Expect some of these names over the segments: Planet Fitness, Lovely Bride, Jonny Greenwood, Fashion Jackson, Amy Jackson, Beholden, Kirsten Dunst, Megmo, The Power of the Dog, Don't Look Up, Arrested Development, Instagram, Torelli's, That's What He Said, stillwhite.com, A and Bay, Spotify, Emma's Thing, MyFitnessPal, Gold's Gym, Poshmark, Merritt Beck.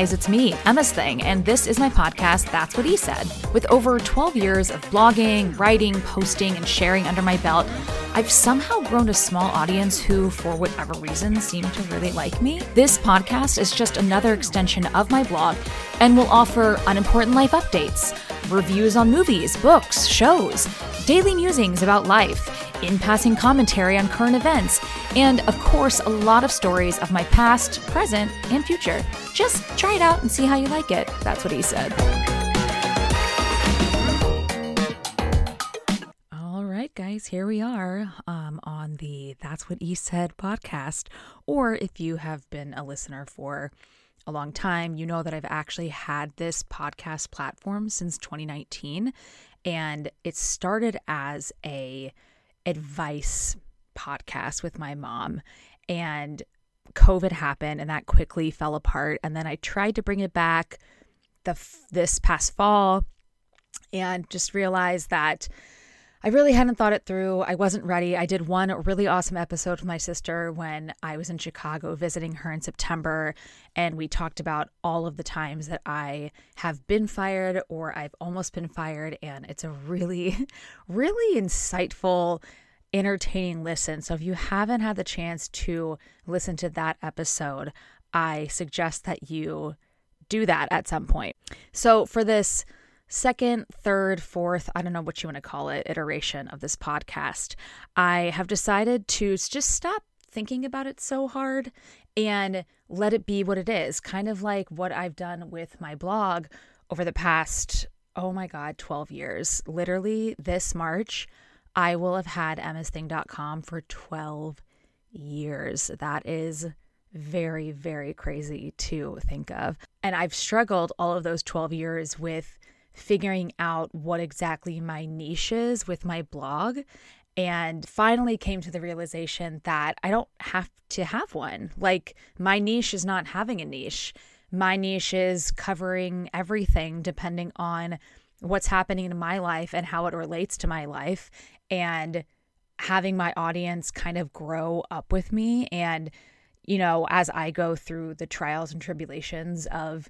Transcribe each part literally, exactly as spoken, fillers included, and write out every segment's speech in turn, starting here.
guys, it's me, Emma's Thing, and this is my podcast, That's What He Said. With over twelve years of blogging, writing, posting, and sharing under my belt, I've somehow grown a small audience who, for whatever reason, seem to really like me. This podcast is just another extension of my blog and will offer unimportant life updates, reviews on movies, books, shows, daily musings about life, in-passing commentary on current events, and of course, a lot of stories of my past, present, and future. Just try it out and see how you like it. That's what he said. All right, guys, here we are um, on the That's What He Said podcast. Or if you have been a listener for a long time, you know that I've actually had this podcast platform since twenty nineteen, and it started as a advice podcast with my mom, and COVID happened and that quickly fell apart. And then I tried to bring it back the this past fall and just realized that I really hadn't thought it through. I wasn't ready. I did one really awesome episode with my sister when I was in Chicago visiting her in September, and we talked about all of the times that I have been fired or I've almost been fired, and it's a really, really insightful, entertaining listen. So if you haven't had the chance to listen to that episode, I suggest that you do that at some point. So for this second, third, fourth, I don't know what you want to call it, iteration of this podcast, I have decided to just stop thinking about it so hard and let it be what it is, kind of like what I've done with my blog over the past, oh my God, twelve years. Literally this March, I will have had emmas thing dot com for twelve years. That is very, very crazy to think of. And I've struggled all of those twelve years with figuring out what exactly my niche is with my blog, and finally came to the realization that I don't have to have one. Like, my niche is not having a niche. My niche is covering everything depending on what's happening in my life and how it relates to my life, and having my audience kind of grow up with me. And, you know, as I go through the trials and tribulations of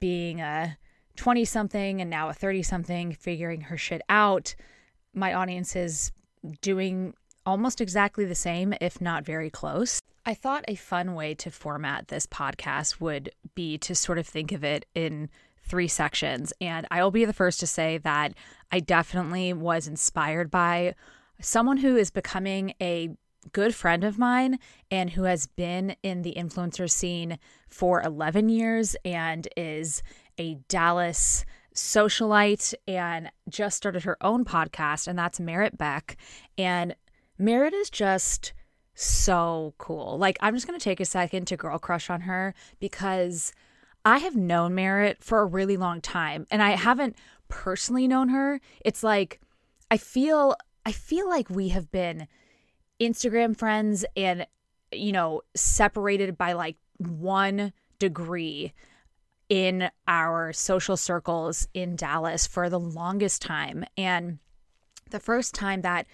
being a twenty something and now a thirty something, figuring her shit out, my audience is doing almost exactly the same, if not very close. I thought a fun way to format this podcast would be to sort of think of it in three sections. And I'll be the first to say that I definitely was inspired by someone who is becoming a good friend of mine and who has been in the influencer scene for eleven years and is a Dallas socialite and just started her own podcast, and that's Merritt Beck. And Merritt is just so cool. Like, I'm just going to take a second to girl crush on her because I have known Merritt for a really long time, and I haven't personally known her. It's like, I feel, I feel like we have been Instagram friends and, you know, separated by like one degree in our social circles in Dallas for the longest time. And the first time that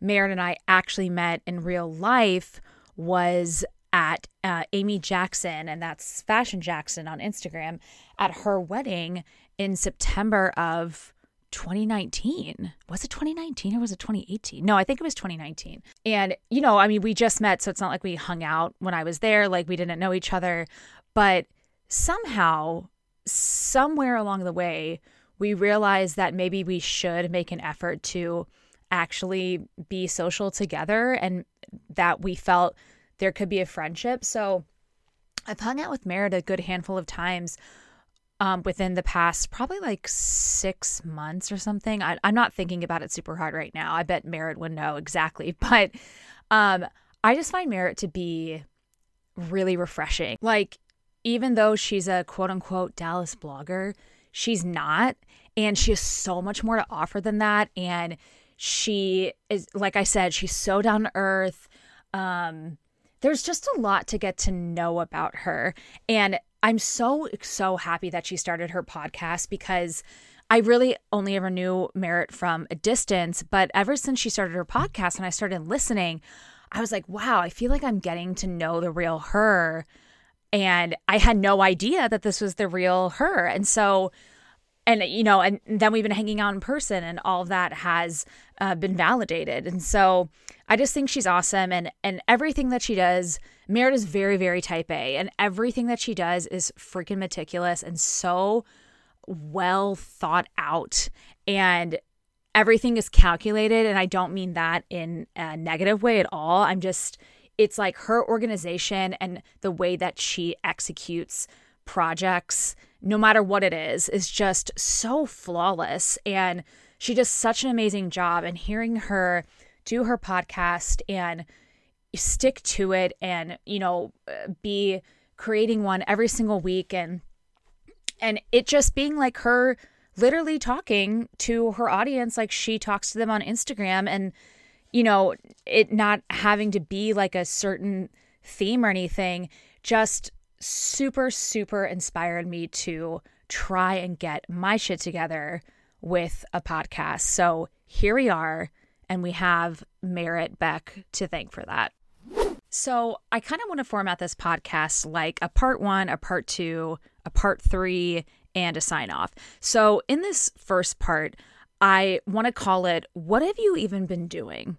Merritt and I actually met in real life was at uh, Amy Jackson, and that's Fashion Jackson on Instagram, at her wedding in September of twenty nineteen. Was it twenty nineteen or was it twenty eighteen? No, I think it was twenty nineteen. And, you know, I mean, we just met, so it's not like we hung out when I was there, like we didn't know each other, but somehow, somewhere along the way, we realized that maybe we should make an effort to actually be social together, and that we felt there could be a friendship. So I've hung out with Merritt a good handful of times um, within the past probably like six months or something. I, I'm not thinking about it super hard right now. I bet Merritt would know exactly. But um, I just find Merritt to be really refreshing. Like, even though she's a quote-unquote Dallas blogger, she's not, and she has so much more to offer than that. And she is, like I said, she's so down to earth. Um, there's just a lot to get to know about her, and I'm so, so happy that she started her podcast, because I really only ever knew Merritt from a distance, but ever since she started her podcast and I started listening, I was like, wow, I feel like I'm getting to know the real her. And I had no idea that this was the real her. And so, and, you know, and then we've been hanging out in person and all of that has uh, been validated. And so I just think she's awesome. And, and everything that she does, Merritt is very, very type A. And everything that she does is freaking meticulous and so well thought out. And everything is calculated. And I don't mean that in a negative way at all. I'm just... It's like her organization and the way that she executes projects, no matter what it is, is just so flawless. And she does such an amazing job. And hearing her do her podcast and stick to it and, you know, be creating one every single week. And and it just being like her literally talking to her audience like she talks to them on Instagram, and you know, it not having to be like a certain theme or anything, just super, super inspired me to try and get my shit together with a podcast. So here we are, and we have Merritt Beck to thank for that. So I kind of want to format this podcast like a part one, a part two, a part three, and a sign off. So in this first part, I want to call it, what have you even been doing?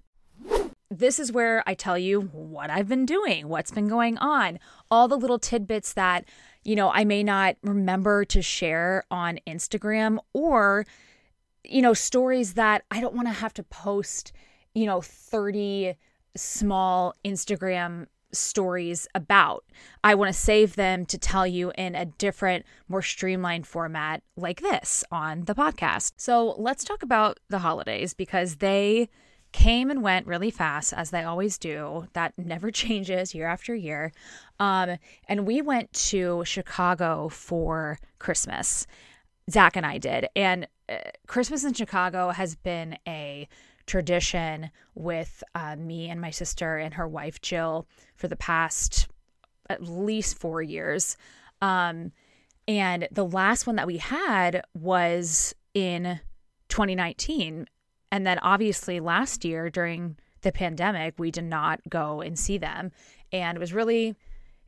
This is where I tell you what I've been doing, what's been going on, all the little tidbits that, you know, I may not remember to share on Instagram, or, you know, stories that I don't want to have to post, you know, thirty small Instagram stories about. I want to save them to tell you in a different, more streamlined format like this on the podcast. So let's talk about the holidays, because they came and went really fast, as they always do. That never changes year after year. Um, and we went to Chicago for Christmas. Zach and I did. And uh, Christmas in Chicago has been a tradition with uh, me and my sister and her wife, Jill, for the past at least four years. Um, and the last one that we had was in twenty nineteen. And then obviously last year during the pandemic, we did not go and see them. And it was really,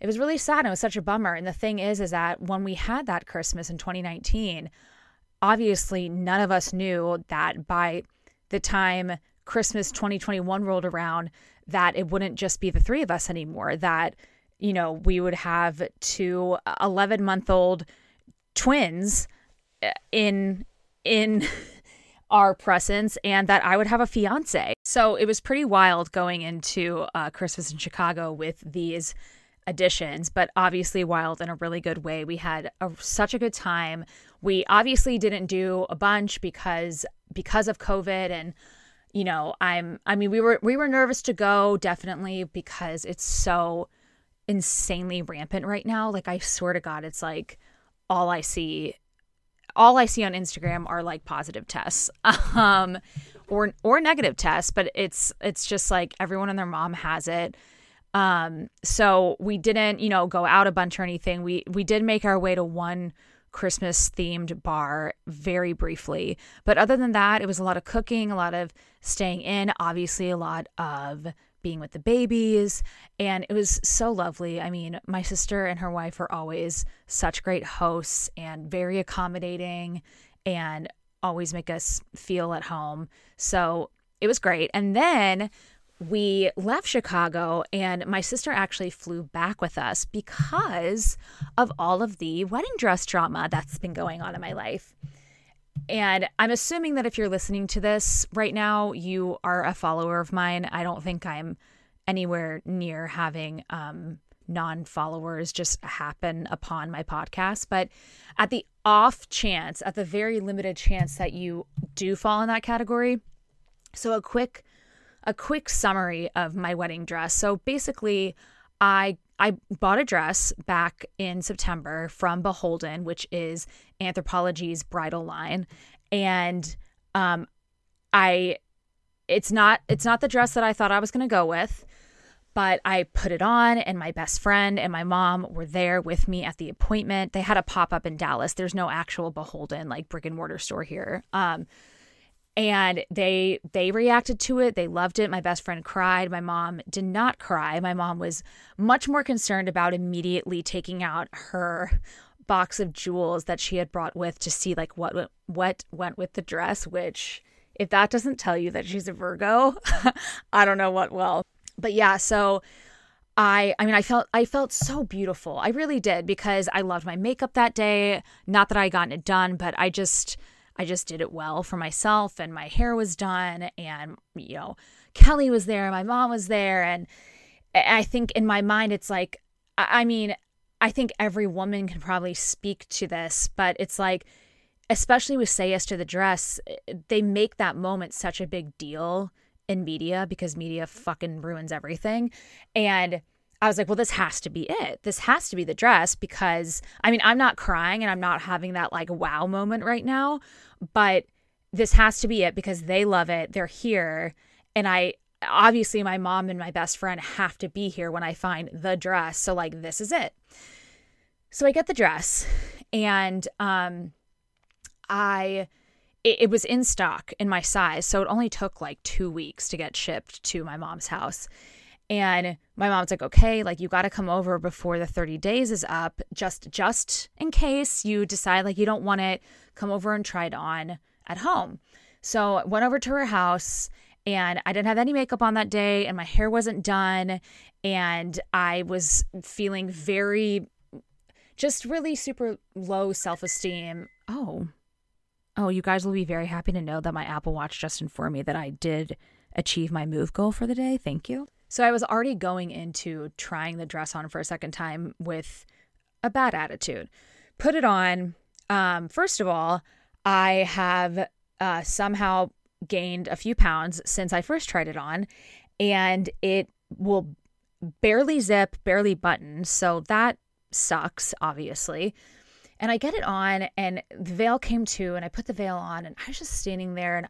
it was really sad. And it was such a bummer. And the thing is, is that when we had that Christmas in twenty nineteen, obviously none of us knew that by the time Christmas twenty twenty-one rolled around, that it wouldn't just be the three of us anymore, that, you know, we would have two eleven-month-old twins in in our presence, and that I would have a fiance. So it was pretty wild going into uh, Christmas in Chicago with these additions, but obviously wild in a really good way. We had a, such a good time. We obviously didn't do a bunch because because of COVID, and you know, I'm I mean we were we were nervous to go, definitely, because it's so insanely rampant right now. Like, I swear to God, it's like all I see all I see on Instagram are like positive tests um or or negative tests, but it's it's just like everyone and their mom has it. Um, so we didn't, you know, go out a bunch or anything. We, we did make our way to one Christmas themed bar very briefly, but other than that, it was a lot of cooking, a lot of staying in, obviously a lot of being with the babies, and it was so lovely. I mean, my sister and her wife are always such great hosts and very accommodating and always make us feel at home. So it was great. And then we left Chicago, and my sister actually flew back with us because of all of the wedding dress drama that's been going on in my life. And I'm assuming that if you're listening to this right now, you are a follower of mine. I don't think I'm anywhere near having um, non-followers just happen upon my podcast. But at the off chance, at the very limited chance that you do fall in that category, so a quick A quick summary of my wedding dress. So basically, I I bought a dress back in September from Beholden, which is Anthropologie's bridal line, and um, I it's not it's not the dress that I thought I was going to go with, but I put it on, and my best friend and my mom were there with me at the appointment. They had a pop up in Dallas. There's no actual Beholden like brick and mortar store here. Um, And they they reacted to it. They loved it. My best friend cried. My mom did not cry. My mom was much more concerned about immediately taking out her box of jewels that she had brought with to see like what what went with the dress, which if that doesn't tell you that she's a Virgo, I don't know what will. But yeah, so I I mean, I felt I felt so beautiful. I really did, because I loved my makeup that day. Not that I had gotten it done, but I just I just did it well for myself, and my hair was done, and, you know, Kelly was there, my mom was there. And I think in my mind, it's like, I mean, I think every woman can probably speak to this, but it's like, especially with Say Yes to the Dress, they make that moment such a big deal in media because media fucking ruins everything. And I was like, well, this has to be it. This has to be the dress, because, I mean, I'm not crying and I'm not having that like wow moment right now, but this has to be it because they love it. They're here. And I, obviously my mom and my best friend have to be here when I find the dress. So like, this is it. So I get the dress, and um, I, it, it was in stock in my size. So it only took like two weeks to get shipped to my mom's house. And my mom's like, okay, like you got to come over before the thirty days is up. Just, just in case you decide like you don't want it, come over and try it on at home. So I went over to her house, and I didn't have any makeup on that day, and my hair wasn't done. And I was feeling very, just really super low self-esteem. Oh, oh, you guys will be very happy to know that my Apple Watch just informed me that I did achieve my move goal for the day. Thank you. So I was already going into trying the dress on for a second time with a bad attitude. Put it on. Um, first of all, I have uh, somehow gained a few pounds since I first tried it on, and it will barely zip, barely button. So that sucks, obviously. And I get it on, and the veil came to, and I put the veil on, and I was just standing there, and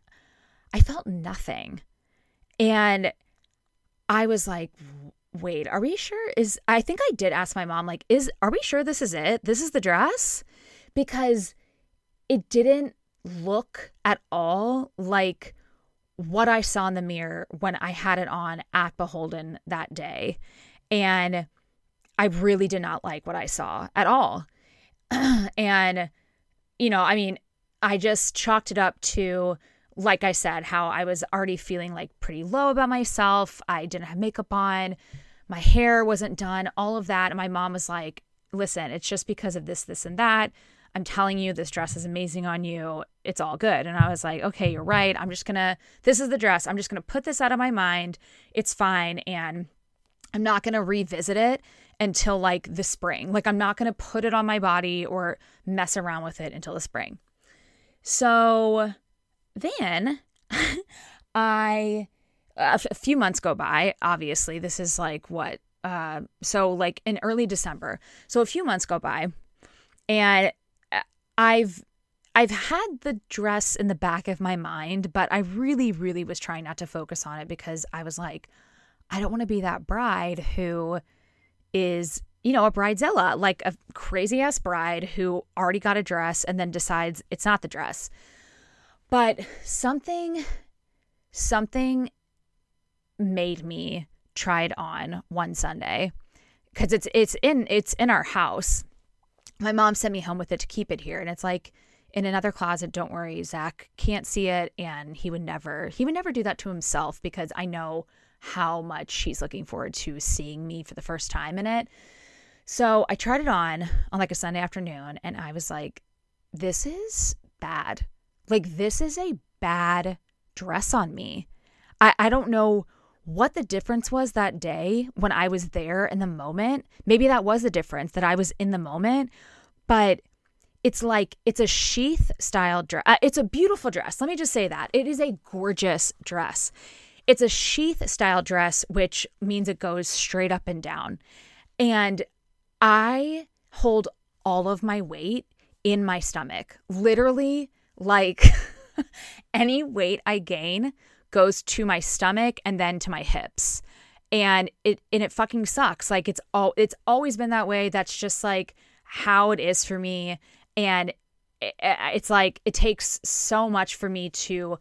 I felt nothing. And I was like, wait, are we sure? Is I think I did ask my mom, like, is are we sure this is it? This is the dress? Because it didn't look at all like what I saw in the mirror when I had it on at Beholden that day. And I really did not like what I saw at all. And, you know, I mean, I just chalked it up to, like I said, how I was already feeling like pretty low about myself. I didn't have makeup on. My hair wasn't done, all of that. And my mom was like, listen, it's just because of this, this, and that. I'm telling you, this dress is amazing on you. It's all good. And I was like, okay, you're right. I'm just going to, this is the dress. I'm just going to put this out of my mind. It's fine. And I'm not going to revisit it until like the spring. Like, I'm not going to put it on my body or mess around with it until the spring. So then I, a few months go by, obviously this is like what, uh, so like in early December. So a few months go by, and I've, I've had the dress in the back of my mind, but I really, really was trying not to focus on it because I was like, I don't want to be that bride who is, you know, a bridezilla, like a crazy ass bride who already got a dress and then decides it's not the dress. But something, something made me try it on one Sunday, because it's it's in it's in our house. My mom sent me home with it to keep it here, and it's like in another closet. Don't worry, Zach can't see it, and he would never he would never do that to himself, because I know how much he's looking forward to seeing me for the first time in it. So I tried it on on like a Sunday afternoon, and I was like, "This is bad." Like, this is a bad dress on me. I, I don't know what the difference was that day when I was there in the moment. Maybe that was the difference, that I was in the moment. But it's like, it's a sheath style dress. Uh, it's a beautiful dress. Let me just say that. It is a gorgeous dress. It's a sheath style dress, which means it goes straight up and down. And I hold all of my weight in my stomach, literally. Like, any weight I gain goes to my stomach and then to my hips, and it and it fucking sucks. Like, it's all it's always been that way. That's just like how it is for me, and it, it's like it takes so much for me to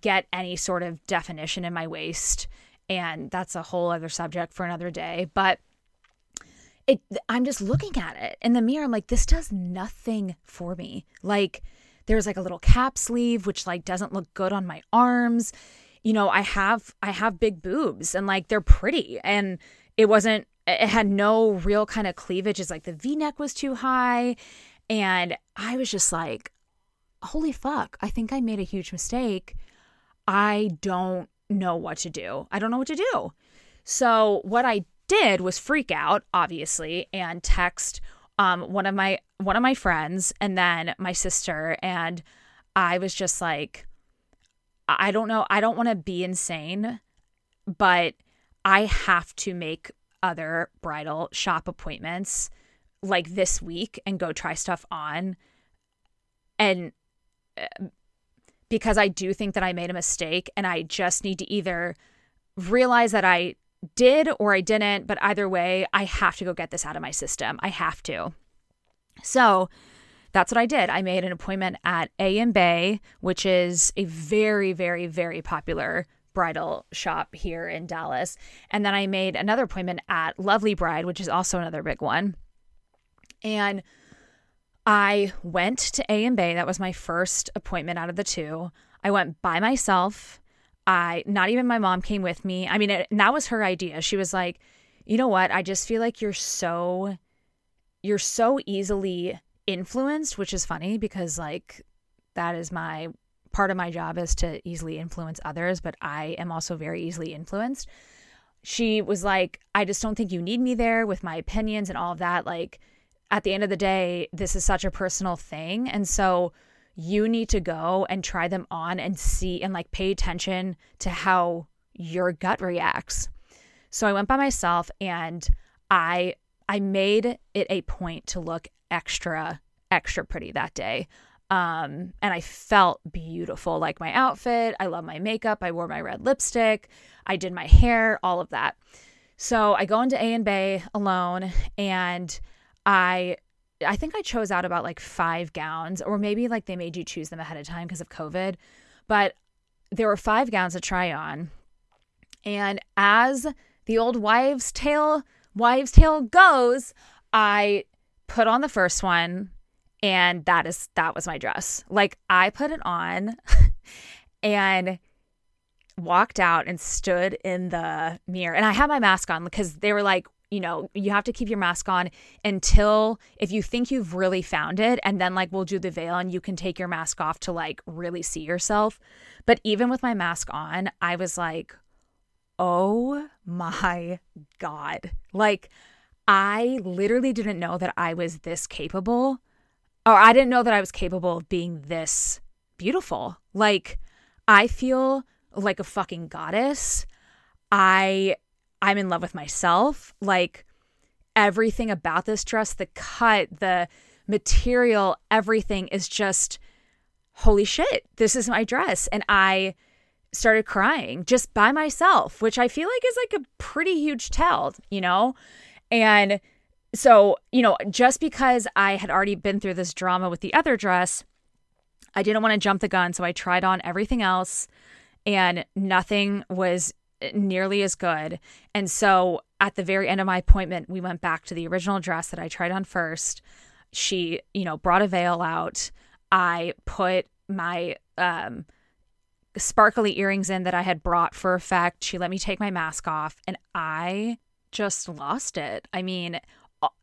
get any sort of definition in my waist, and that's a whole other subject for another day. But it, I'm just looking at it in the mirror. I'm like, this does nothing for me. Like, there's like a little cap sleeve, which like doesn't look good on my arms. You know, I have, I have big boobs, and like, they're pretty, and it wasn't, it had no real kind of cleavage. It's like the V-neck was too high. And I was just like, holy fuck, I think I made a huge mistake. I don't know what to do. I don't know what to do. So what I did was freak out, obviously, and text um, one of my one of my friends and then my sister. And I was just like, I don't know. I don't want to be insane, but I have to make other bridal shop appointments like this week and go try stuff on. And because I do think that I made a mistake, and I just need to either realize that I did or I didn't, but either way, I have to go get this out of my system. I have to. So that's what I did. I made an appointment at A and Bay, which is a very, very, very popular bridal shop here in Dallas. And then I made another appointment at Lovely Bride, which is also another big one. And I went to A and Bay. That was my first appointment out of the two. I went by myself. I, not even my mom came with me. I mean, it, and that was her idea. She was like, you know what? I just feel like you're so, you're so easily influenced, which is funny because like that is my, part of my job is to easily influence others, but I am also very easily influenced. She was like, I just don't think you need me there with my opinions and all of that. Like, at the end of the day, this is such a personal thing. And so you need to go and try them on and see and like pay attention to how your gut reacts. So I went by myself, and I I made it a point to look extra, extra pretty that day. Um, and I felt beautiful, like my outfit. I love my makeup. I wore my red lipstick. I did my hair, all of that. So I go into A and Bay alone, and I I think I chose out about like five gowns, or maybe like they made you choose them ahead of time because of COVID. But there were five gowns to try on. And as the old wives' tale, wives' tale goes, I put on the first one, and that is that was my dress. Like, I put it on and walked out and stood in the mirror. And I had my mask on because they were like, you know, you have to keep your mask on until, if you think you've really found it, and then like we'll do the veil and you can take your mask off to like really see yourself. But even with my mask on, I was like, oh my God. Like, I literally didn't know that I was this capable, or I didn't know that I was capable of being this beautiful. Like, I feel like a fucking goddess. I... I'm in love with myself. Like, everything about this dress, the cut, the material, everything is just, holy shit, this is my dress. And I started crying just by myself, which I feel like is like a pretty huge tell, you know? And so, you know, just because I had already been through this drama with the other dress, I didn't want to jump the gun. So I tried on everything else, and nothing was nearly as good. And so at the very end of my appointment, we went back to the original dress that I tried on first. She, you know, brought a veil out. I put my um, sparkly earrings in that I had brought for effect. She let me take my mask off, and I just lost it. I mean,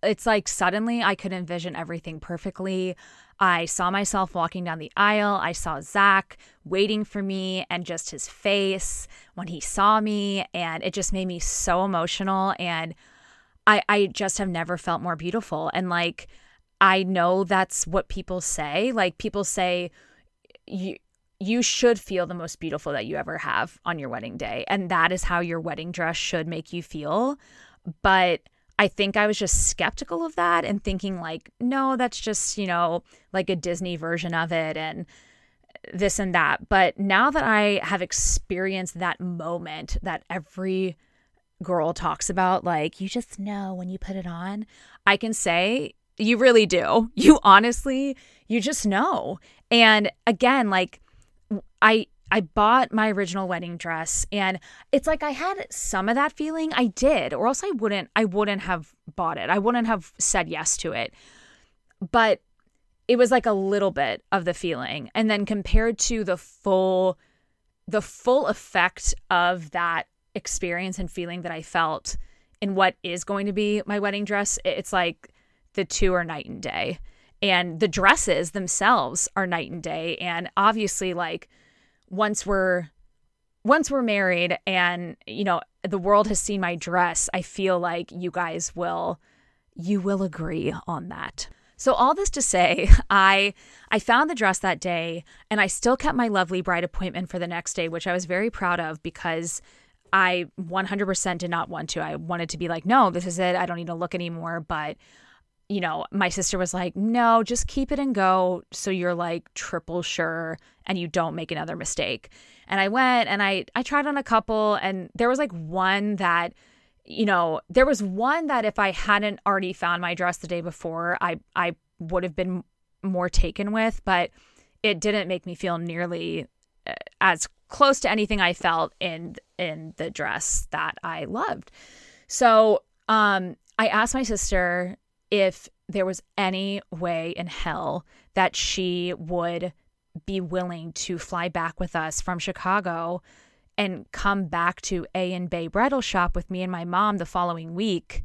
it's like suddenly I could envision everything perfectly. I saw myself walking down the aisle. I saw Zach waiting for me, and just his face when he saw me. And it just made me so emotional. And I, I just have never felt more beautiful. And like, I know that's what people say. Like, people say you, you should feel the most beautiful that you ever have on your wedding day. And that is how your wedding dress should make you feel. But I think I was just skeptical of that and thinking like, no, that's just, you know, like a Disney version of it and this and that. But now that I have experienced that moment that every girl talks about, like, you just know when you put it on, I can say you really do. You honestly, you just know. And again, like I I bought my original wedding dress, and it's like I had some of that feeling. I did, or else I wouldn't I wouldn't have bought it. I wouldn't have said yes to it. But it was like a little bit of the feeling. And then compared to the full the full effect of that experience and feeling that I felt in what is going to be my wedding dress, it's like the two are night and day. And the dresses themselves are night and day. And obviously, like, once we're once we're married and, you know, the world has seen my dress, I feel like you guys will you will agree on that. So all this to say, I I found the dress that day, and I still kept my Lovely Bride appointment for the next day, which I was very proud of because I one hundred percent did not want to. I wanted to be like, no, this is it. I don't need to look anymore. But, you know, my sister was like, no, just keep it and go so you're like triple sure and you don't make another mistake. And I went and I, I tried on a couple, and there was like one that, you know, there was one that if I hadn't already found my dress the day before, I, I would have been more taken with, but it didn't make me feel nearly as close to anything I felt in in the dress that I loved. So um, I asked my sister if there was any way in hell that she would be willing to fly back with us from Chicago and come back to A and Bay Bridal Shop with me and my mom the following week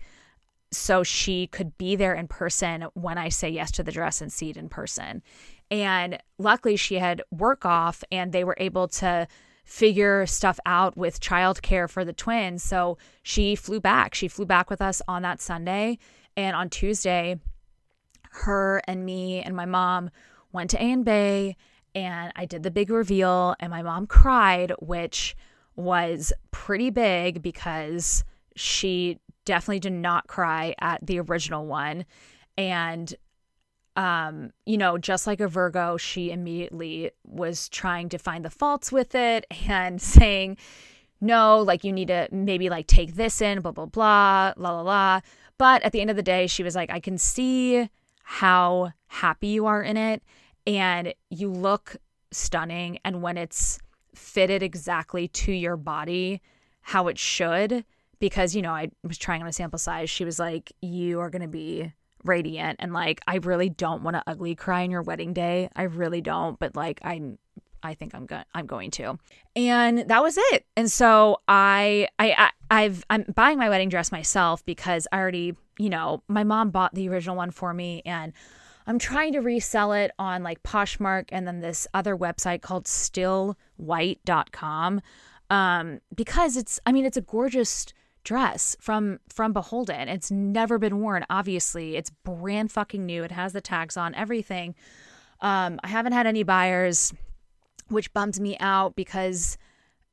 so she could be there in person when I say yes to the dress and see it in person. And luckily she had work off and they were able to figure stuff out with childcare for the twins. So she flew back. She flew back with us on that Sunday. And on Tuesday, her and me and my mom went to A and Bay, and I did the big reveal, and my mom cried, which was pretty big because she definitely did not cry at the original one. And, um, you know, just like a Virgo, she immediately was trying to find the faults with it and saying, no, like, you need to maybe like take this in, blah, blah, blah, la, la, la. But at the end of the day, she was like, I can see how happy you are in it, and you look stunning. And when it's fitted exactly to your body, how it should, because, you know, I was trying on a sample size, she was like, you are going to be radiant. And like, I really don't want to ugly cry on your wedding day. I really don't. But like, I'm I think I'm going I'm going to. And that was it. And so I I, I I've I'm buying my wedding dress myself because I already, you know, my mom bought the original one for me, and I'm trying to resell it on like Poshmark and then this other website called still white dot com um because it's I mean it's a gorgeous dress from from Beholden. It's never been worn, obviously. It's brand fucking new. It has the tags on, everything. Um I haven't had any buyers, which bums me out because,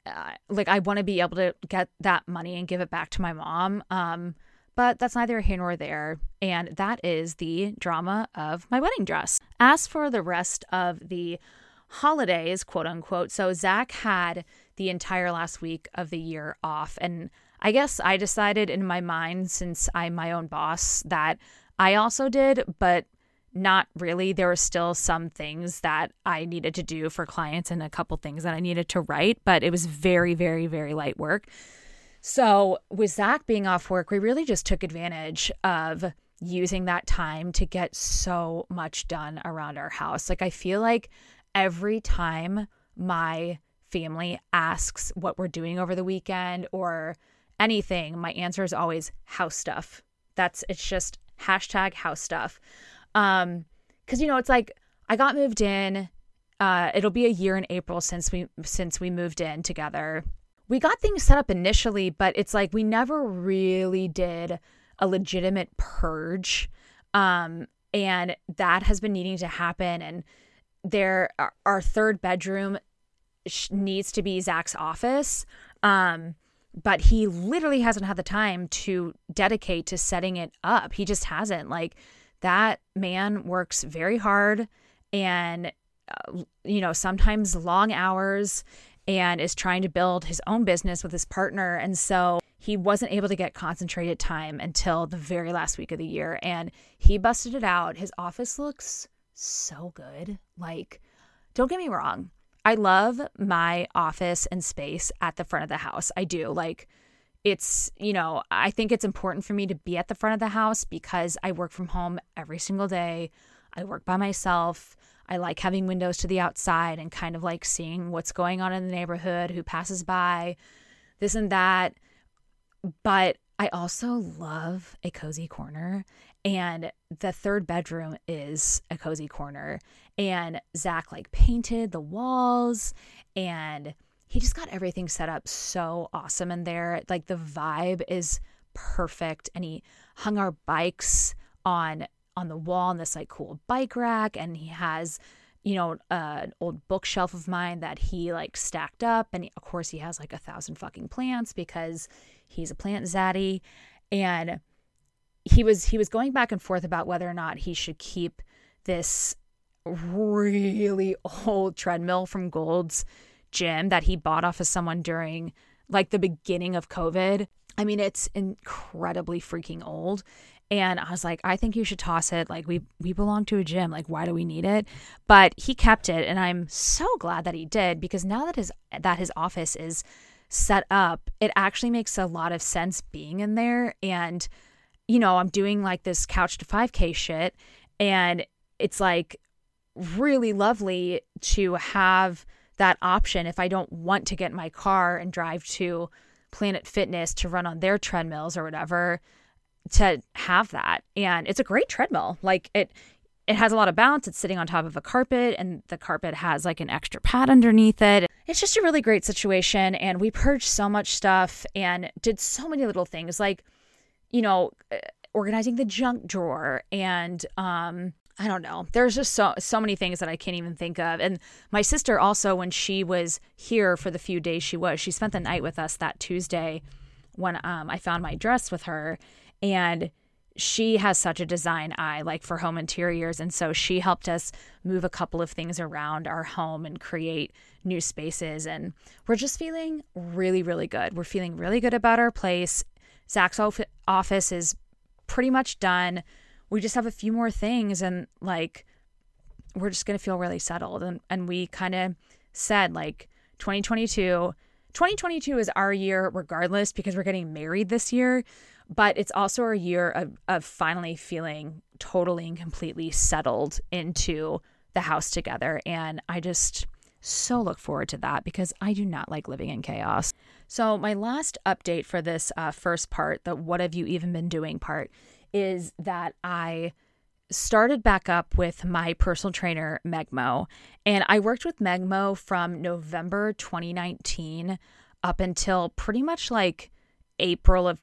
uh, like, I want to be able to get that money and give it back to my mom. Um, but that's neither here nor there. And that is the drama of my wedding dress. As for the rest of the holidays, quote unquote, so Zach had the entire last week of the year off. And I guess I decided in my mind, since I'm my own boss, that I also did, but not really. There were still some things that I needed to do for clients and a couple things that I needed to write, but it was very, very, very light work. So with Zach being off work, we really just took advantage of using that time to get so much done around our house. Like, I feel like every time my family asks what we're doing over the weekend or anything, my answer is always house stuff. That's, it's just hashtag house stuff. Um, cause you know, it's like, I got moved in, uh, it'll be a year in April since we, since we moved in together. We got things set up initially, but it's like, we never really did a legitimate purge. Um, and that has been needing to happen. And there, our, our third bedroom needs to be Zach's office. Um, but he literally hasn't had the time to dedicate to setting it up. He just hasn't. Like, that man works very hard and, uh, you know, sometimes long hours, and is trying to build his own business with his partner. And so he wasn't able to get concentrated time until the very last week of the year. And he busted it out. His office looks so good. Like, don't get me wrong. I love my office and space at the front of the house. I do. Like, it's, you know, I think it's important for me to be at the front of the house because I work from home every single day. I work by myself. I like having windows to the outside and kind of like seeing what's going on in the neighborhood, who passes by, this and that. But I also love a cozy corner, and the third bedroom is a cozy corner. And Zach like painted the walls, and he just got everything set up so awesome in there. Like, the vibe is perfect. And he hung our bikes on on the wall in this like cool bike rack. And he has, you know, uh, an old bookshelf of mine that he like stacked up. And of course he has like a thousand fucking plants because he's a plant zaddy. And he was, he was going back and forth about whether or not he should keep this really old treadmill from Gold's Gym that he bought off of someone during like the beginning of COVID. I mean, it's incredibly freaking old. And I was like, I think you should toss it. Like, we we belong to a gym. Like, why do we need it? But he kept it, and I'm so glad that he did, because now that his that his office is set up, it actually makes a lot of sense being in there. And, you know, I'm doing like this couch to five K shit, and it's like really lovely to have that option if I don't want to get in my car and drive to Planet Fitness to run on their treadmills or whatever, to have that. And it's a great treadmill. Like, it it has a lot of bounce. It's sitting on top of a carpet, and the carpet has like an extra pad underneath it. It's just a really great situation. And we purged so much stuff and did so many little things, like, you know, organizing the junk drawer, and um I don't know. There's just so so many things that I can't even think of. And my sister also, when she was here for the few days she was, she spent the night with us that Tuesday when um, I found my dress with her. And she has such a design eye, like, for home interiors. And so she helped us move a couple of things around our home and create new spaces. And we're just feeling really, really good. We're feeling really good about our place. Zach's office is pretty much done. We just have a few more things, and like, we're just going to feel really settled. And, and we kind of said, like, twenty twenty-two is our year regardless, because we're getting married this year. But it's also a year of, of finally feeling totally and completely settled into the house together. And I just so look forward to that, because I do not like living in chaos. So my last update for this uh, first part, the what have you even been doing part, is that I started back up with my personal trainer, Megmo. And I worked with Megmo from November twenty nineteen up until pretty much like April of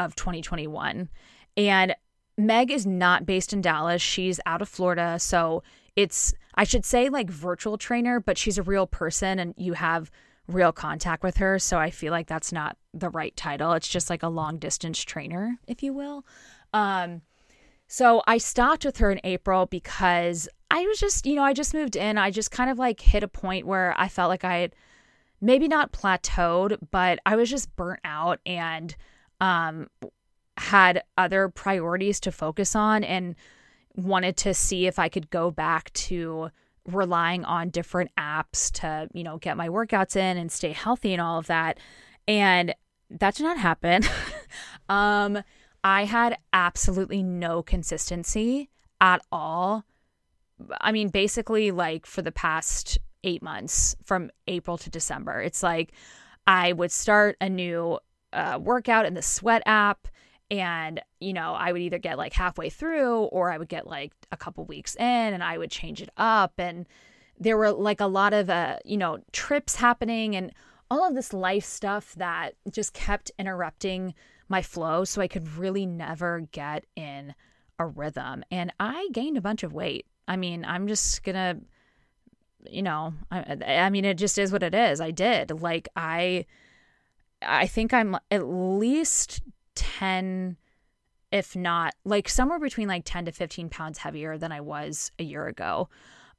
of twenty twenty-one. And Meg is not based in Dallas. She's out of Florida. So it's, I should say, like, virtual trainer, but she's a real person and you have real contact with her. So I feel like that's not the right title. It's just like a long distance trainer, if you will. Um, so I stopped with her in April because I was just, you know, I just moved in. I just kind of like hit a point where I felt like I had maybe not plateaued, but I was just burnt out and um, had other priorities to focus on, and wanted to see if I could go back to relying on different apps to, you know, get my workouts in and stay healthy and all of that. And that did not happen. um, I had absolutely no consistency at all. I mean, basically, like, for the past eight months from April to December, it's like I would start a new Uh, workout in the Sweat app, and, you know, I would either get like halfway through, or I would get like a couple weeks in and I would change it up. And there were like a lot of uh you know trips happening and all of this life stuff that just kept interrupting my flow, so I could really never get in a rhythm. And I gained a bunch of weight. I mean, I'm just gonna, you know, I, I mean, it just is what it is. I did like I I think I'm at least ten, if not like somewhere between like ten to fifteen pounds heavier than I was a year ago.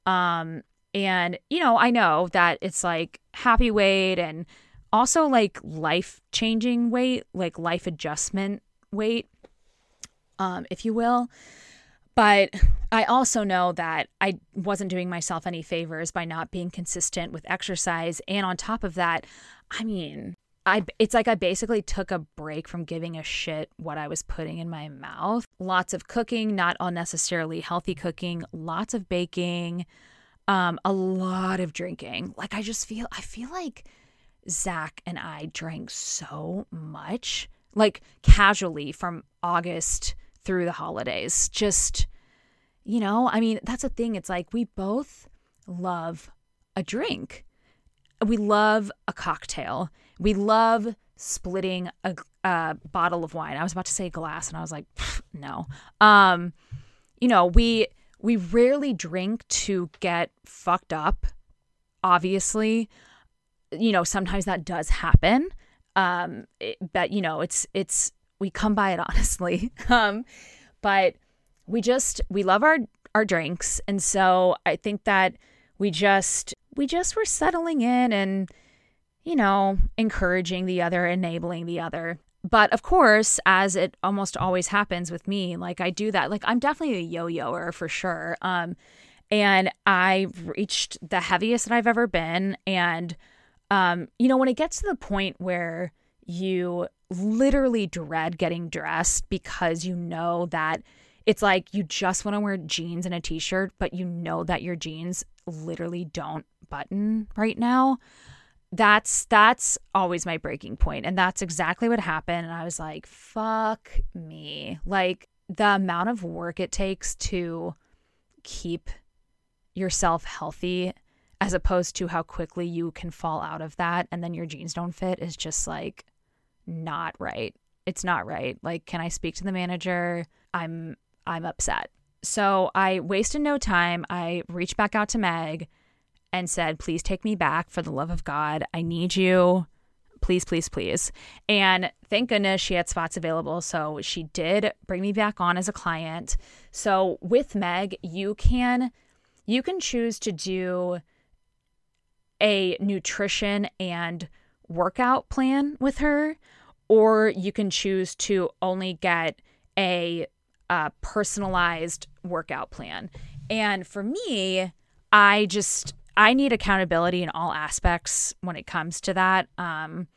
Um, and, you know, I know that it's like happy weight, and also like life changing weight, like life adjustment weight, um, if you will. But I also know that I wasn't doing myself any favors by not being consistent with exercise. And on top of that, I mean, I it's like I basically took a break from giving a shit what I was putting in my mouth. Lots of cooking, not unnecessarily healthy cooking, lots of baking, um, a lot of drinking. Like I just feel, I feel like Zach and I drank so much, like casually from August through the holidays. Just, you know, I mean, that's a thing. It's like we both love a drink. We love a cocktail. We love splitting a, a bottle of wine. I was about to say glass and I was like, no. Um, you know, we we rarely drink to get fucked up, obviously. You know, sometimes that does happen. Um, it, but, you know, it's it's we come by it honestly. Um, but we just we love our our drinks. And so I think that we just we just were settling in and, you know, encouraging the other, enabling the other. But of course, as it almost always happens with me, like I do that, like I'm definitely a yo-yoer for sure. Um, and I reached the heaviest that I've ever been. And, um, you know, when it gets to the point where you literally dread getting dressed because you know that it's like you just want to wear jeans and a t-shirt, but you know that your jeans literally don't button right now. That's that's always my breaking point. And that's exactly what happened. And I was like, fuck me. Like the amount of work it takes to keep yourself healthy as opposed to how quickly you can fall out of that. And then your jeans don't fit is just like not right. It's not right. Like, can I speak to the manager? I'm I'm upset. So I wasted no time. I reached back out to Meg and said, please take me back for the love of God. I need you. Please, please, please. And thank goodness she had spots available. So she did bring me back on as a client. So with Meg, you can you can choose to do a nutrition and workout plan with her, or you can choose to only get a, a personalized workout plan. And for me, I just... I need accountability in all aspects when it comes to that. Um,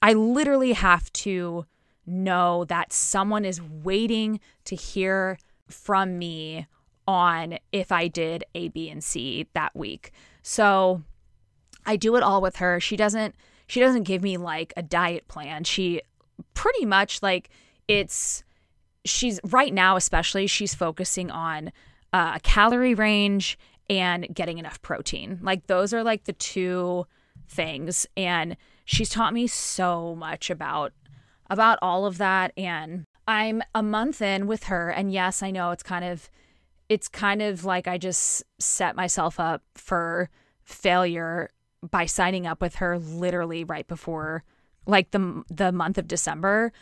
I literally have to know that someone is waiting to hear from me on if I did A, B, and C that week. So I do it all with her. She doesn't, she doesn't give me like a diet plan. She pretty much like it's, she's right now, especially she's focusing on uh, a calorie range and getting enough protein. Like those are like the two things. And she's taught me so much about about all of that. And I'm a month in with her. And yes, I know it's kind of it's kind of like I just set myself up for failure by signing up with her literally right before like the the month of December.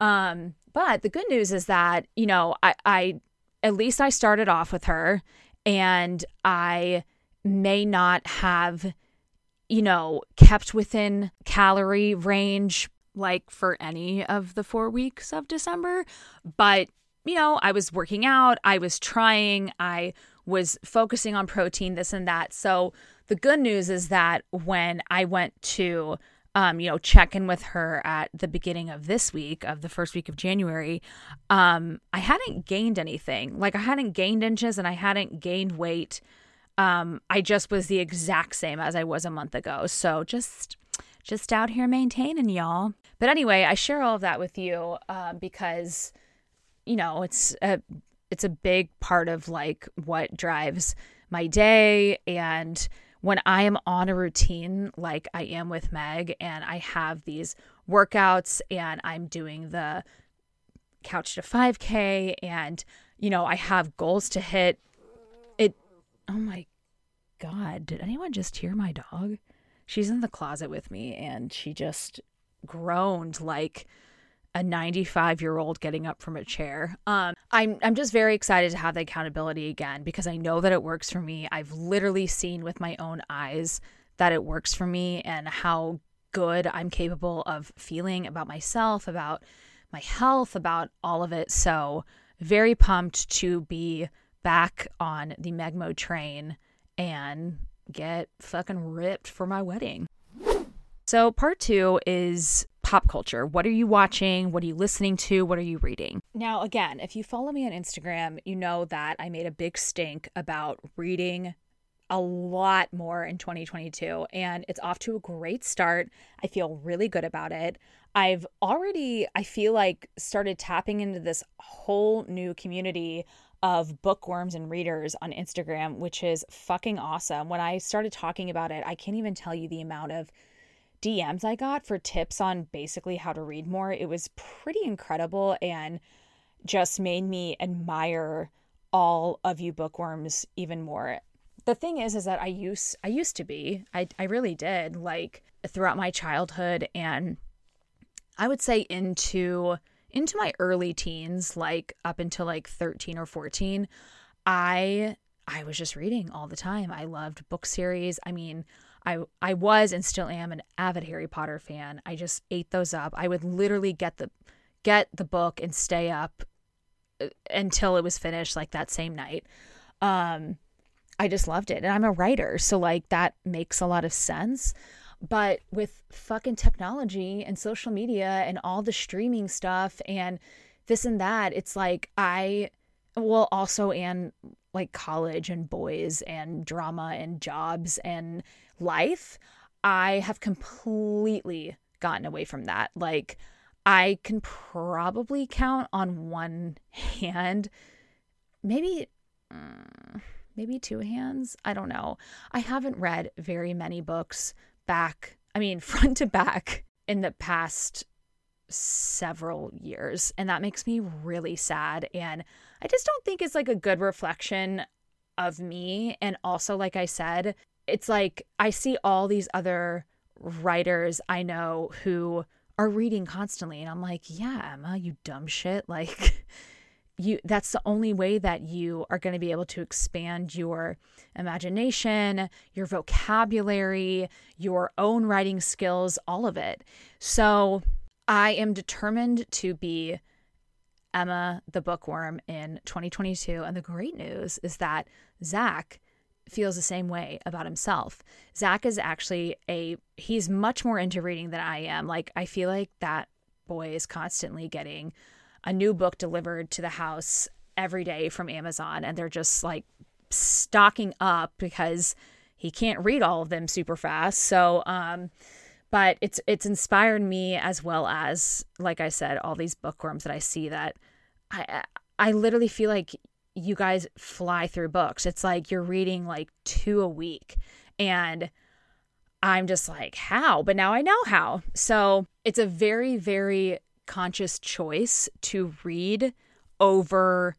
Um, but the good news is that, you know, I, I at least I started off with her. And I may not have, you know, kept within calorie range like for any of the four weeks of December. But, you know, I was working out, I was trying, I was focusing on protein, this and that. So the good news is that when I went to, um, you know, check in with her at the beginning of this week, of the first week of January, um, I hadn't gained anything. Like I hadn't gained inches and I hadn't gained weight. Um, I just was the exact same as I was a month ago. So just, just out here maintaining, y'all. But anyway, I share all of that with you uh, because, you know, it's a, it's a big part of like what drives my day. And when I am on a routine like I am with Meg and I have these workouts and I'm doing the couch to five K and, you know, I have goals to hit it. Oh my God. Did anyone just hear my dog? She's in the closet with me and she just groaned like a ninety-five year old getting up from a chair. Um, I'm, I'm just very excited to have the accountability again because I know that it works for me. I've literally seen with my own eyes that it works for me and how good I'm capable of feeling about myself, about my health, about all of it. So very pumped to be back on the Megmo train and get fucking ripped for my wedding. So part two is pop culture. What are you watching? What are you listening to? What are you reading? Now, again, if you follow me on Instagram, you know that I made a big stink about reading a lot more in twenty twenty-two, and it's off to a great start. I feel really good about it. I've already, I feel like, started tapping into this whole new community of bookworms and readers on Instagram, which is fucking awesome. When I started talking about it, I can't even tell you the amount of D Ms I got for tips on basically how to read more. It was pretty incredible and just made me admire all of you bookworms even more. The thing is, is that I used, I used to be, I, I really did, like, throughout my childhood, and I would say into, into my early teens, like up until like thirteen or fourteen, I, I was just reading all the time. I loved book series. I mean, I, I was and still am an avid Harry Potter fan. I just ate those up. I would literally get the, get the book and stay up until it was finished, like that same night. Um, I just loved it. And I'm a writer, so like that makes a lot of sense. But with fucking technology and social media and all the streaming stuff and this and that, it's like I, well, also and like college and boys and drama and jobs and life, I have completely gotten away from that. Like I can probably count on one hand, maybe... Um, maybe two hands. I don't know. I haven't read very many books back, I mean, front to back in the past several years. And that makes me really sad. And I just don't think it's like a good reflection of me. And also, like I said, it's like I see all these other writers I know who are reading constantly. And I'm like, yeah, Emma, you dumb shit. Like... You, that's the only way that you are going to be able to expand your imagination, your vocabulary, your own writing skills, all of it. So I am determined to be Emma the bookworm in twenty twenty-two. And the great news is that Zach feels the same way about himself. Zach is actually a, he's much more into reading than I am. Like, I feel like that boy is constantly getting a new book delivered to the house every day from Amazon, and they're just like stocking up because he can't read all of them super fast. So, um, but it's, it's inspired me, as well as, like I said, all these bookworms that I see that I, I literally feel like you guys fly through books. It's like you're reading like two a week, and I'm just like, how? But now I know how. So it's a very, very conscious choice to read over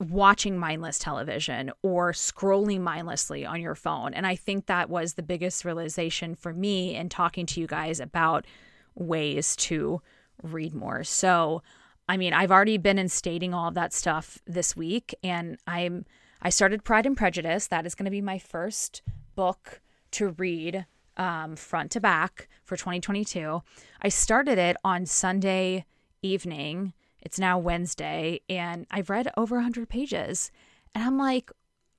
watching mindless television or scrolling mindlessly on your phone. And I think that was the biggest realization for me in talking to you guys about ways to read more. So, I mean, I've already been instating all of that stuff this week, and I'm I started Pride and Prejudice. That is going to be my first book to read Um, front to back for twenty twenty-two. I started it on Sunday evening. It's now Wednesday, and I've read over one hundred pages. And I'm like,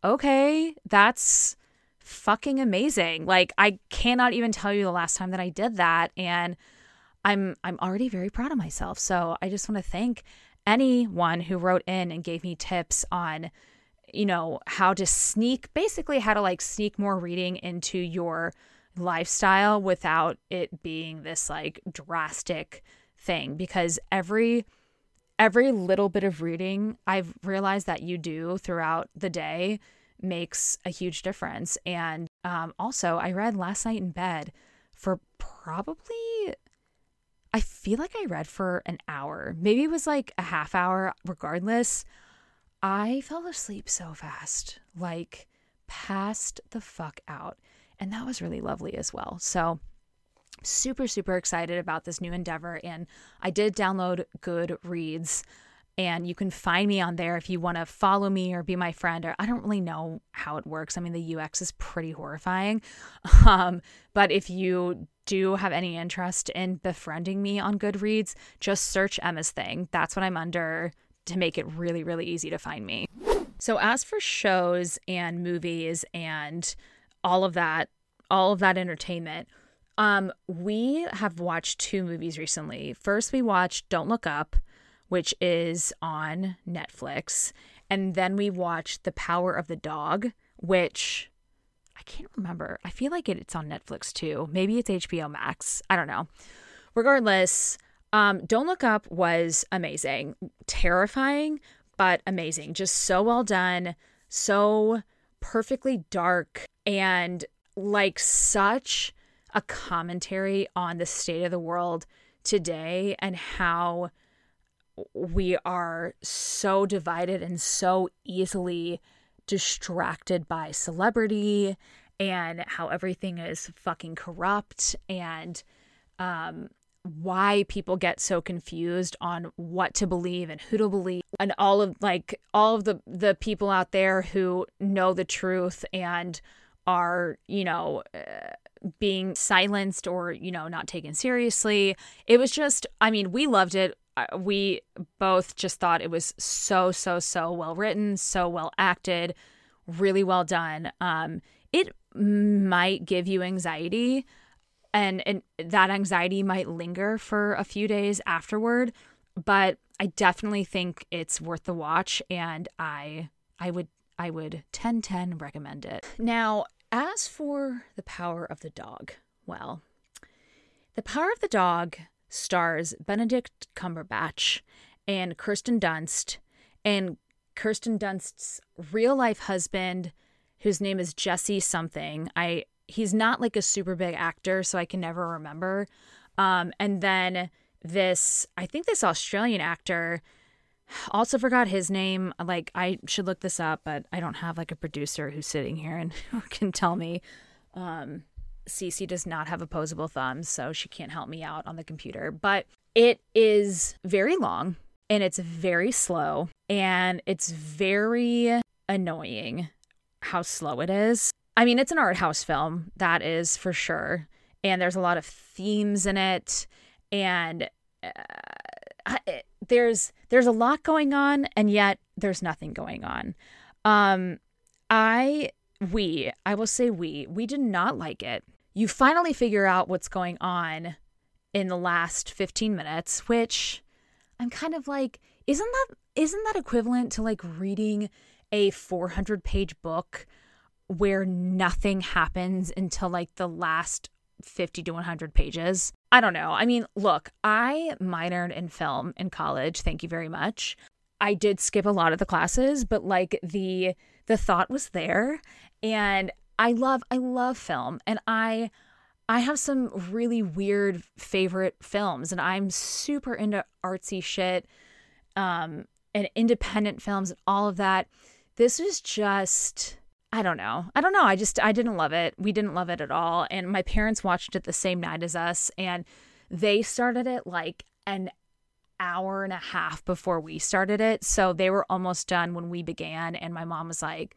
okay, that's fucking amazing. Like, I cannot even tell you the last time that I did that. And I'm I'm already very proud of myself. So I just want to thank anyone who wrote in and gave me tips on, you know, how to sneak, basically how to like sneak more reading into your lifestyle without it being this like drastic thing, because every every little bit of reading I've realized that you do throughout the day makes a huge difference. And um, also I read last night in bed for probably, I feel like I read for an hour, maybe it was like a half hour. Regardless, I fell asleep so fast, like passed the fuck out. And that was really lovely as well. So super, super excited about this new endeavor. And I did download Goodreads, and you can find me on there if you want to follow me or be my friend. Or I don't really know how it works. I mean, the U X is pretty horrifying. Um, but if you do have any interest in befriending me on Goodreads, just search Emma's Thing. That's what I'm under. to make it really, really easy to find me. So as for shows and movies and all of that, all of that entertainment, um, we have watched two movies recently. First, we watched Don't Look Up, which is on Netflix. And then we watched The Power of the Dog, which I can't remember. I feel like it, it's on Netflix too. Maybe it's H B O Max. I don't know. Regardless, um, Don't Look Up was amazing. Terrifying, but amazing. Just so well done. So perfectly dark. And like such a commentary on the state of the world today and how we are so divided and so easily distracted by celebrity and how everything is fucking corrupt and um, why people get so confused on what to believe and who to believe, and all of like all of the, the people out there who know the truth and are, you know, uh, being silenced or, you know, not taken seriously. It was just, I mean, we loved it. We both just thought it was so, so, so well written, so well acted, really well done. Um, it might give you anxiety, and, and that anxiety might linger for a few days afterward, but I definitely think it's worth the watch, and I I would I would ten ten recommend it. Now, as for The Power of the Dog, well, The Power of the Dog stars Benedict Cumberbatch and Kirsten Dunst, and Kirsten Dunst's real life husband, whose name is Jesse something. I he's not like a super big actor, so I can never remember. Um, and then this, I think this Australian actor, also forgot his name. Like I should look this up, but I don't have like a producer who's sitting here and who can tell me. Um, Cece does not have opposable thumbs, so she can't help me out on the computer. But it is very long, and it's very slow, and it's very annoying how slow it is. I mean, it's an art house film, that is for sure. And there's a lot of themes in it, and uh, it, there's there's a lot going on, and yet there's nothing going on. Um, I... We, I will say we, we did not like it. You finally figure out what's going on in the last fifteen minutes, which I'm kind of like, isn't that, isn't that equivalent to like reading a four hundred page book where nothing happens until like the last fifty to one hundred pages? I don't know. I mean, look, I minored in film in college. Thank you very much. I did skip a lot of the classes, but like the, the thought was there. And I love, I love film, and I, I have some really weird favorite films, and I'm super into artsy shit, um, and independent films and all of that. This is just, I don't know. I don't know. I just, I didn't love it. We didn't love it at all. And my parents watched it the same night as us, and they started it like an hour and a half before we started it. So they were almost done when we began. And my mom was like,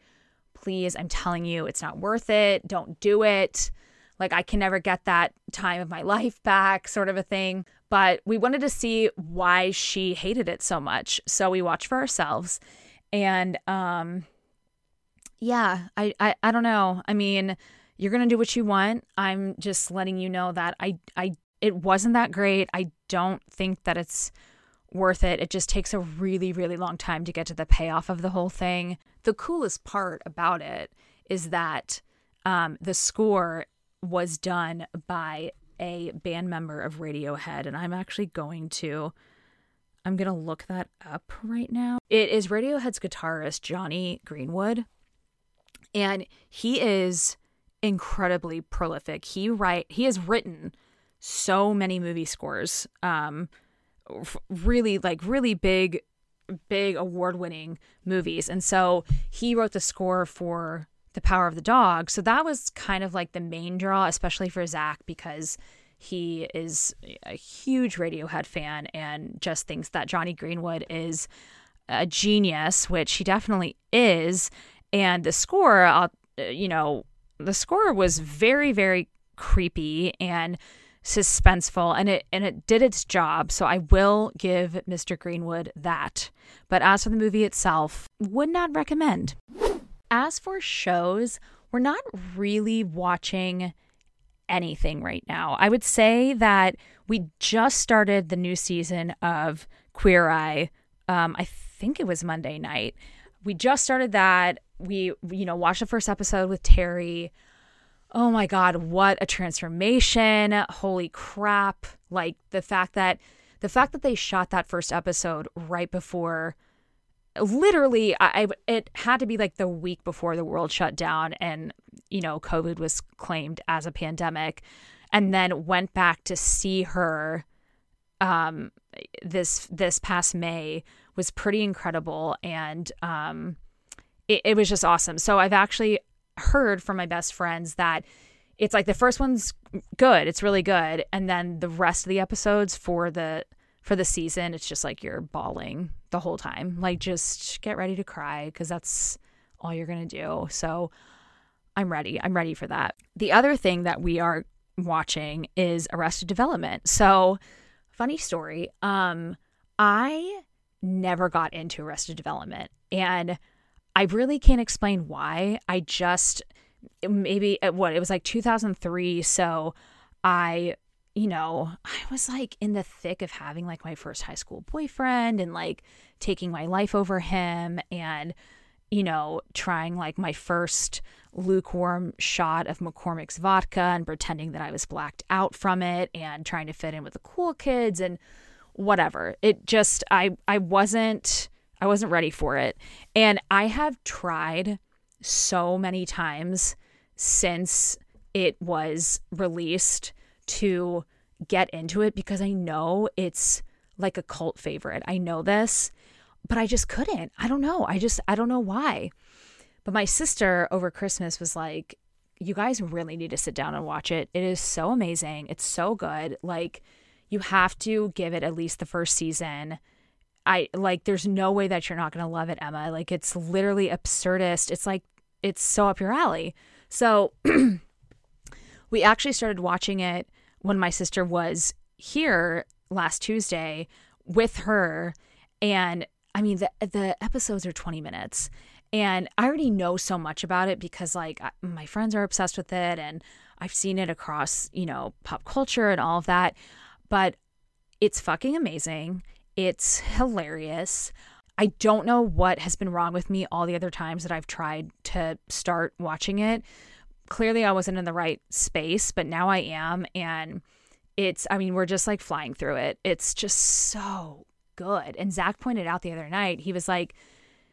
please, I'm telling you, it's not worth it. Don't do it. Like, I can never get that time of my life back, sort of a thing. But we wanted to see why she hated it so much. So we watched for ourselves. And um, yeah, I, I, I don't know. I mean, you're going to do what you want. I'm just letting you know that I, I, it wasn't that great. I don't think that it's worth it. It just takes a really, really long time to get to the payoff of the whole thing. The coolest part about it is that um, the score was done by a band member of Radiohead, and I'm actually going to, I'm going to look that up right now. It is Radiohead's guitarist, Jonny Greenwood, and he is incredibly prolific. He write, he has written so many movie scores, um, really like really big, big award-winning movies. And so he wrote the score for The Power of the Dog. So that was kind of like the main draw, especially for Zach, because he is a huge Radiohead fan and just thinks that Jonny Greenwood is a genius, which he definitely is. And the score, I'll, you know, the score was very, very creepy and suspenseful, and it and it did its job, so I will give Mister Greenwood that. But as for the movie itself, would not recommend. As for shows, we're not really watching anything right now. I would say that we just started the new season of Queer Eye. Um, I think it was Monday night. We just started that. We, you know, watched the first episode with Terry. Oh my God, what a transformation. Holy crap. Like the fact that the fact that they shot that first episode right before, literally, I, it had to be like the week before the world shut down and, you know, COVID was claimed as a pandemic, and then went back to see her um, this this past May was pretty incredible. And um, it, it was just awesome. So I've actually heard from my best friends that it's like the first one's good, it's really good, and then the rest of the episodes for the for the season, it's just like you're bawling the whole time, like just get ready to cry because that's all you're gonna do. So I'm ready I'm ready for that. The other thing that we are watching is Arrested Development. So funny story, um I never got into Arrested Development, and I really can't explain why. I just, maybe at what, it was like two thousand three. So I, you know, I was like in the thick of having like my first high school boyfriend and like taking my life over him and, you know, trying like my first lukewarm shot of McCormick's vodka and pretending that I was blacked out from it and trying to fit in with the cool kids and whatever. It just, I, I wasn't. I wasn't ready for it. And I have tried so many times since it was released to get into it because I know it's like a cult favorite. I know this, but I just couldn't. I don't know. I just, I don't know why. But my sister over Christmas was like, you guys really need to sit down and watch it. It is so amazing. It's so good. Like, you have to give it at least the first season. I like, there's no way that you're not going to love it, Emma. Like, it's literally absurdist. It's like, it's so up your alley. So we actually started watching it when my sister was here last Tuesday with her. And I mean, the, the episodes are twenty minutes, and I already know so much about it because like I, my friends are obsessed with it and I've seen it across, you know, pop culture and all of that, but it's fucking amazing. It's hilarious. I don't know what has been wrong with me all the other times that I've tried to start watching it. Clearly I wasn't in the right space, but now I am. And it's, I mean, we're just like flying through it. It's just so good. And Zach pointed out the other night, he was like,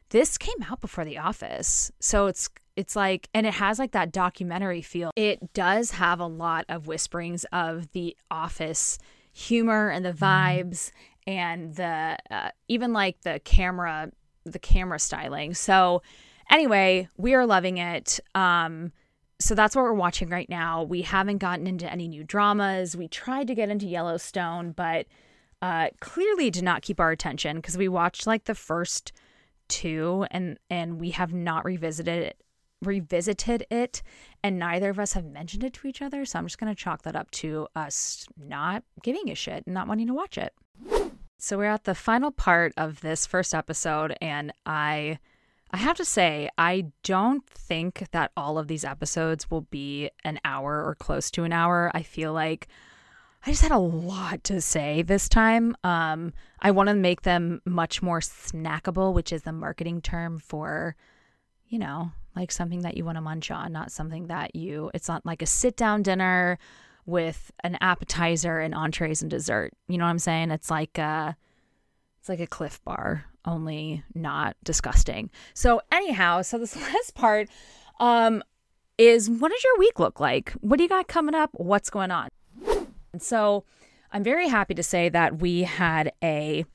this came out before The Office. So it's, it's like, and it has like that documentary feel. It does have a lot of whisperings of The Office humor and the vibes. Mm. And the uh, even like the camera, the camera styling. So anyway, we are loving it. Um, so that's what we're watching right now. We haven't gotten into any new dramas. We tried to get into Yellowstone, but uh, clearly did not keep our attention because we watched like the first two, and and we have not revisited it, revisited it, and neither of us have mentioned it to each other. So I'm just gonna chalk that up to us not giving a shit and not wanting to watch it. So we're at the final part of this first episode, and I I have to say, I don't think that all of these episodes will be an hour or close to an hour. I feel like I just had a lot to say this time. Um, I want to make them much more snackable, which is the marketing term for, you know, like something that you want to munch on, not something that you, it's not like a sit-down dinner with an appetizer and entrees and dessert. You know what I'm saying? It's like a, it's like a Cliff Bar, only not disgusting. So anyhow, so this last part um, is, what does your week look like? What do you got coming up? What's going on? And so I'm very happy to say that we had a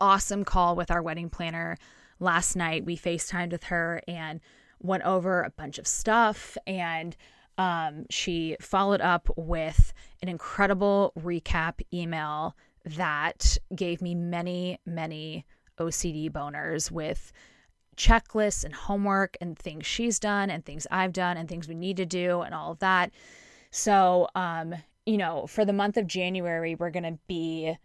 awesome call with our wedding planner last night. We FaceTimed with her and went over a bunch of stuff, and Um, she followed up with an incredible recap email that gave me many, many O C D boners with checklists and homework and things she's done and things I've done and things we need to do and all of that. So um, you know, for the month of January, we're going to be,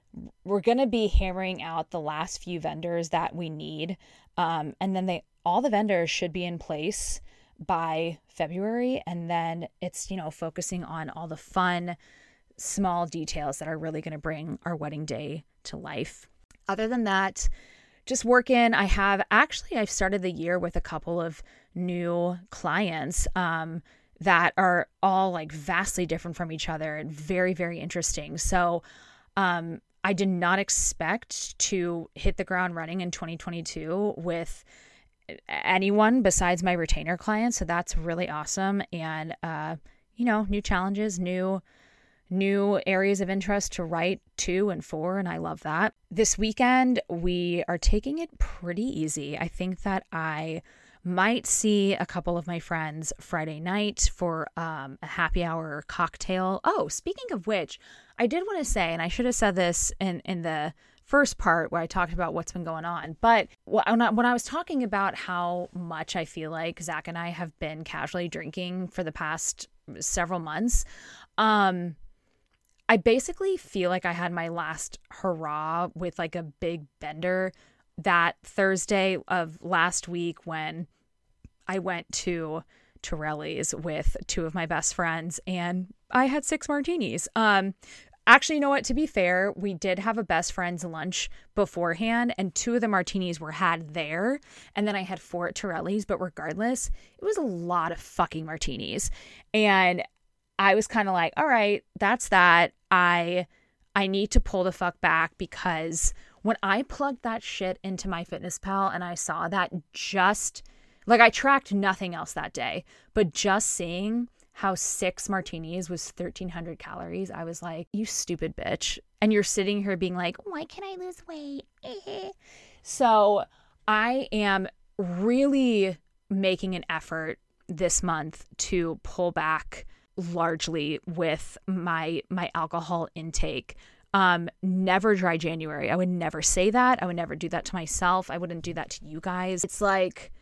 we're going to be hammering out the last few vendors that we need. Um, and then they, all the vendors should be in place by February. And then it's, you know, focusing on all the fun, small details that are really going to bring our wedding day to life. Other than that, just work in. I have actually, I've started the year with a couple of new clients, um, that are all like vastly different from each other and very, very interesting. So, um, I did not expect to hit the ground running in twenty twenty-two with anyone besides my retainer clients. So that's really awesome. And, uh, you know, new challenges, new, new areas of interest to write to and for. And I love that. This weekend, we are taking it pretty easy. I think that I might see a couple of my friends Friday night for um, a happy hour cocktail. Oh, speaking of which, I did want to say, and I should have said this in, in the first part where I talked about what's been going on, but when I, when I was talking about how much I feel like Zach and I have been casually drinking for the past several months, um, I basically feel like I had my last hurrah with like a big bender that Thursday of last week when I went to Torelli's with two of my best friends and I had six martinis. Um, actually, you know what? To be fair, we did have a best friend's lunch beforehand and two of the martinis were had there. And then I had four at Torelli's, but regardless, it was a lot of fucking martinis. And I was kind of like, all right, that's that. I, I need to pull the fuck back because when I plugged that shit into MyFitnessPal and I saw that just, like I tracked nothing else that day, but just seeing how six martinis was thirteen hundred calories, I was like, you stupid bitch. And you're sitting here being like, why can't I lose weight? So I am really making an effort this month to pull back largely with my my alcohol intake. Um, never dry January. I would never say that. I would never do that to myself. I wouldn't do that to you guys. It's like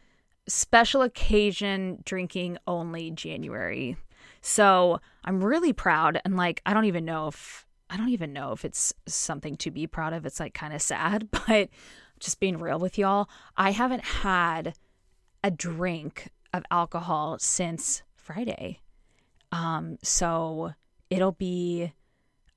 special occasion drinking only January. So I'm really proud. And like, I don't even know if, I don't even know if it's something to be proud of. It's like kind of sad, but just being real with y'all, I haven't had a drink of alcohol since Friday. Um, so it'll be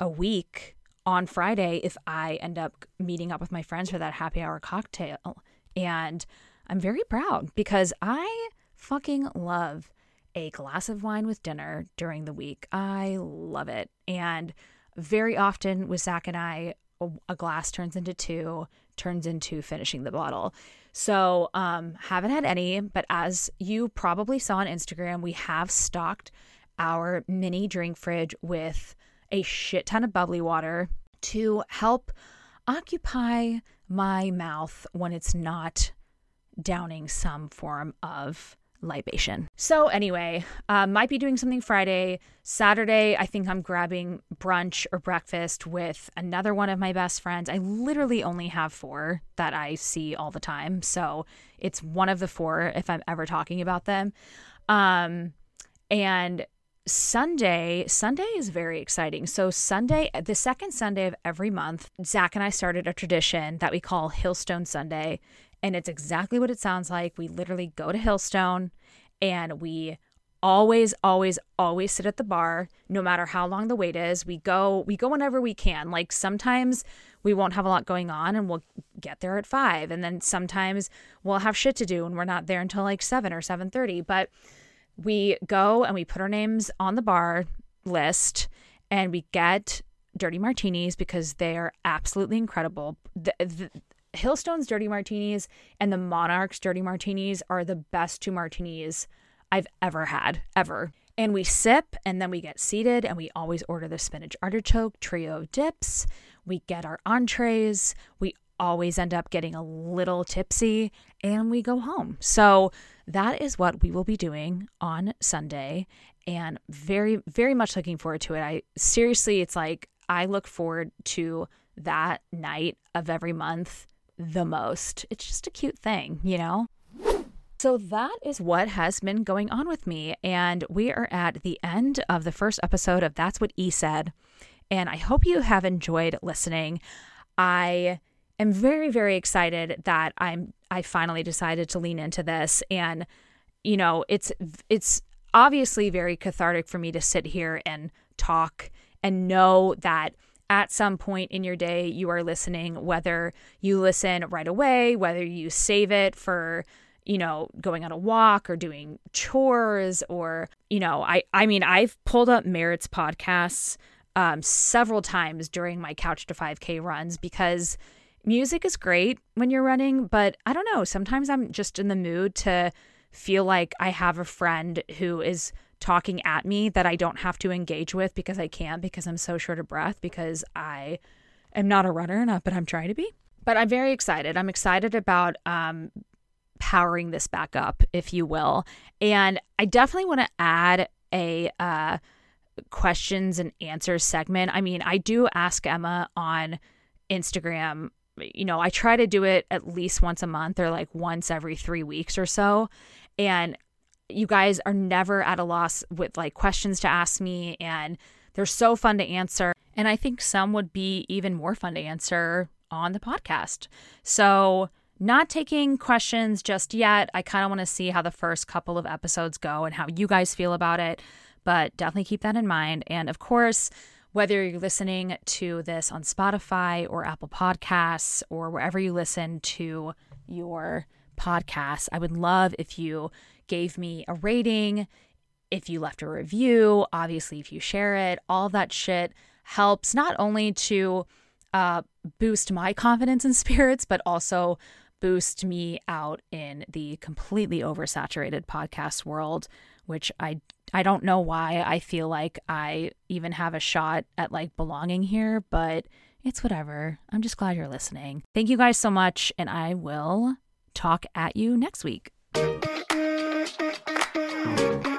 a week on Friday if I end up meeting up with my friends for that happy hour cocktail. And I'm very proud because I fucking love a glass of wine with dinner during the week. I love it. And very often with Zach and I, a glass turns into two, turns into finishing the bottle. So um, haven't had any, but as you probably saw on Instagram, we have stocked our mini drink fridge with a shit ton of bubbly water to help occupy my mouth when it's not downing some form of libation. So anyway, uh, might be doing something Friday. Saturday, I think I'm grabbing brunch or breakfast with another one of my best friends. I literally only have four that I see all the time. So it's one of the four if I'm ever talking about them. Um, and Sunday, Sunday is very exciting. So Sunday, the second Sunday of every month, Zach and I started a tradition that we call Hillstone Sunday. And it's exactly what it sounds like. We literally go to Hillstone and we always, always, always sit at the bar, no matter how long the wait is. We go, we go whenever we can. Like sometimes we won't have a lot going on and we'll get there at five. And then sometimes we'll have shit to do and we're not there until like seven or seven thirty. But we go and we put our names on the bar list and we get dirty martinis because they are absolutely incredible. The, the Hillstone's dirty martinis and the Monarch's dirty martinis are the best two martinis I've ever had, ever. And we sip and then we get seated and we always order the spinach artichoke trio of dips. We get our entrees. We always end up getting a little tipsy and we go home. So that is what we will be doing on Sunday and very, very much looking forward to it. I seriously, it's like I look forward to that night of every month the most. It's just a cute thing, you know? So that is what has been going on with me. And we are at the end of the first episode of That's What E Said. And I hope you have enjoyed listening. I am very, very excited that I'm I finally decided to lean into this. And, you know, it's it's obviously very cathartic for me to sit here and talk and know that at some point in your day, you are listening, whether you listen right away, whether you save it for, you know, going on a walk or doing chores or, you know, I, I mean, I've pulled up Merritt's podcasts um, several times during my Couch to five K runs because music is great when you're running. But I don't know, sometimes I'm just in the mood to feel like I have a friend who is talking at me that I don't have to engage with because I can't, because I'm so short of breath, because I am not a runner, not but I'm trying to be. But I'm very excited. I'm excited about um, powering this back up, if you will. And I definitely want to add a uh, questions and answers segment. I mean, I do Ask Emma on Instagram. You know, I try to do it at least once a month or like once every three weeks or so. And you guys are never at a loss with like questions to ask me, and they're so fun to answer. And I think some would be even more fun to answer on the podcast. So not taking questions just yet. I kind of want to see how the first couple of episodes go and how you guys feel about it, but definitely keep that in mind. And of course, whether you're listening to this on Spotify or Apple Podcasts or wherever you listen to your podcasts, I would love if you gave me a rating, if you left a review, obviously if you share it. All that shit helps not only to uh, boost my confidence and spirits, but also boost me out in the completely oversaturated podcast world, which I, I don't know why I feel like I even have a shot at like belonging here, but it's whatever. I'm just glad you're listening. Thank you guys so much, and I will talk at you next week. Thank you.